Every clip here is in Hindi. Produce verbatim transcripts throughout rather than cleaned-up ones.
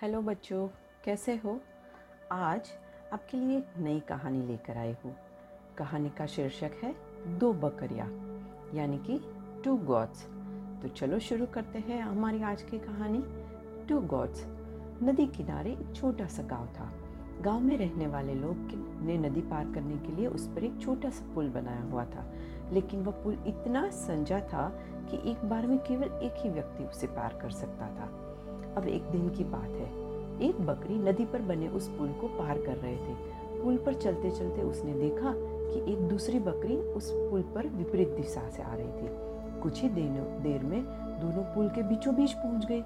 हेलो बच्चों, कैसे हो? आज आपके लिए एक नई कहानी लेकर आई हूँ। कहानी का शीर्षक है दो बकरियाँ, यानी कि टू गॉड्स। तो चलो शुरू करते हैं हमारी आज की कहानी टू गॉड्स। नदी किनारे एक छोटा सा गांव था। गांव में रहने वाले लोग ने नदी पार करने के लिए उस पर एक छोटा सा पुल बनाया हुआ था, लेकिन वह पुल इतना संजा था कि एक बार में केवल एक ही व्यक्ति उसे पार कर सकता था। अब एक दिन की बात है, एक बकरी नदी पर बने उस पुल को पार कर रहे थे। पुल पर चलते चलते उसने देखा कि एक दूसरी बकरी उस पुल पर विपरीत दिशा से आ रही थी। कुछ ही देर में दोनों पुल के बीचों बीच पहुंच गए।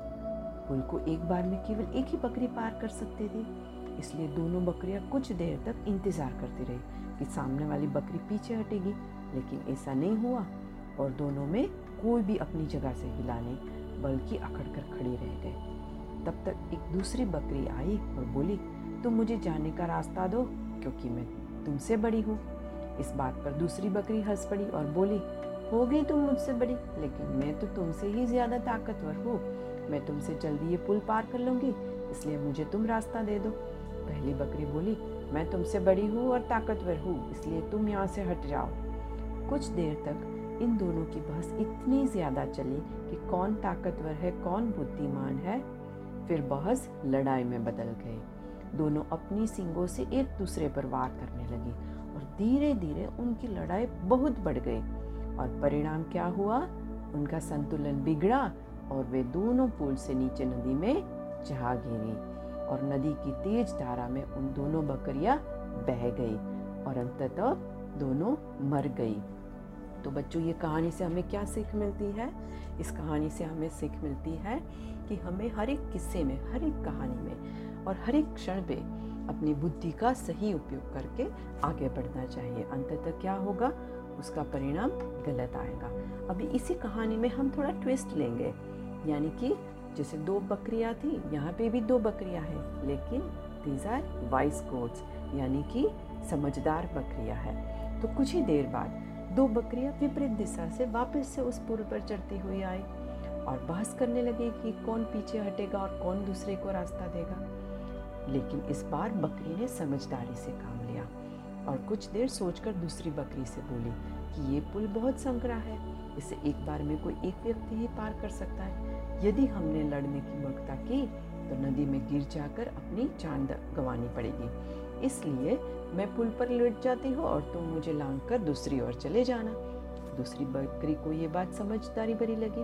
पुल को एक बार में केवल एक ही बकरी पार कर सकती थी, इसलिए दोनों बकरियां कुछ देर तक इंतजार करती रही कि सामने वाली बकरी पीछे हटेगी, लेकिन ऐसा नहीं हुआ और दोनों में कोई भी अपनी जगह से हिला नहीं, बल्कि अकड़ कर खड़ी रह गए। तब तक एक दूसरी बकरी आई और बोली, तुम मुझे जाने का रास्ता दो क्योंकि मैं तुमसे बड़ी हूँ। इस बात पर दूसरी बकरी हंस पड़ी और बोली, हो गई तुम मुझसे बड़ी, लेकिन मैं तो तुमसे ही ज़्यादा ताकतवर हूँ। मैं तुमसे जल्दी ये पुल पार कर लूँगी, इसलिए मुझे तुम रास्ता दे दो। पहली बकरी बोली, मैं तुमसे बड़ी हूँ और ताकतवर हूँ, इसलिए तुम यहाँ से हट जाओ। कुछ देर तक इन दोनों की बहस इतनी ज़्यादा चली कि कौन ताकतवर है, कौन बुद्धिमान है। फिर बहस लड़ाई में बदल गई। दोनों अपनी सींगों से एक दूसरे पर वार करने लगी और धीरे धीरे उनकी लड़ाई बहुत बढ़ गई। और परिणाम क्या हुआ? उनका संतुलन बिगड़ा और वे दोनों पुल से नीचे नदी में जा गिरी और नदी की तेज धारा में उन दोनों बकरियां बह गई और अंततः दोनों मर गई। तो बच्चों, ये कहानी से हमें क्या सीख मिलती है? इस कहानी से हमें सीख मिलती है कि हमें हर एक किस्से में, हर एक कहानी में और हर एक क्षण पे अपनी बुद्धि का सही उपयोग करके आगे बढ़ना चाहिए। अंततः क्या होगा? उसका परिणाम गलत आएगा। अभी इसी कहानी में हम थोड़ा ट्विस्ट लेंगे, यानी कि जैसे दो बकरियाँ थी, यहाँ पे भी दो बकरियाँ हैं, लेकिन दीज आर वाइज गोट्स, यानी कि समझदार बकरियाँ हैं। तो कुछ ही देर बाद दो बकरियां विपरीत दिशा से वापस से उस पुल पर चढ़ती हुई आई और बहस करने लगी कि कौन पीछे हटेगा और कौन दूसरे को रास्ता देगा। लेकिन इस बार बकरी ने समझदारी से काम लिया और कुछ देर सोचकर दूसरी बकरी से बोली कि ये पुल बहुत संकरा है, इसे एक बार में कोई एक व्यक्ति ही पार कर सकता है। यदि हमने लड़ने की मूर्खता की तो नदी में गिर जाकर अपनी जान गंवानी पड़ेगी, इसलिए मैं पुल पर लौट जाती हूँ और तुम मुझे लांग कर दूसरी ओर चले जाना। दूसरी बकरी को ये बात समझदारी भरी लगी।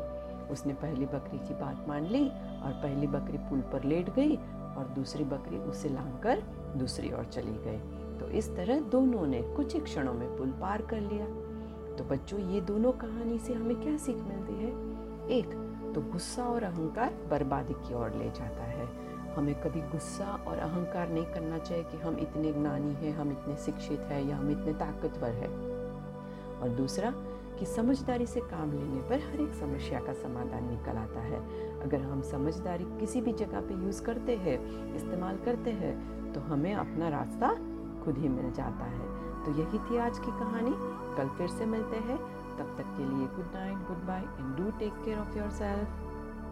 उसने पहली बकरी की बात मान ली और पहली बकरी पुल पर लेट गई और दूसरी बकरी उसे लांग कर दूसरी ओर चली गई। तो इस तरह दोनों ने कुछ ही क्षणों में पुल पार कर लिया। तो बच्चों, ये दोनों कहानी से हमें क्या सीख मिलती है? एक तो गुस्सा और अहंकार बर्बादी की ओर ले जाता है। हमें कभी गुस्सा और अहंकार नहीं करना चाहिए कि हम इतने ज्ञानी हैं, हम इतने शिक्षित हैं या हम इतने ताकतवर हैं। और दूसरा कि समझदारी से काम लेने पर हर एक समस्या का समाधान निकल आता है। अगर हम समझदारी किसी भी जगह पे यूज़ करते हैं, इस्तेमाल करते हैं, तो हमें अपना रास्ता खुद ही मिल जाता है। तो यही थी आज की कहानी। कल फिर से मिलते हैं। तब तक के लिए good night, goodbye and do take care of yourself.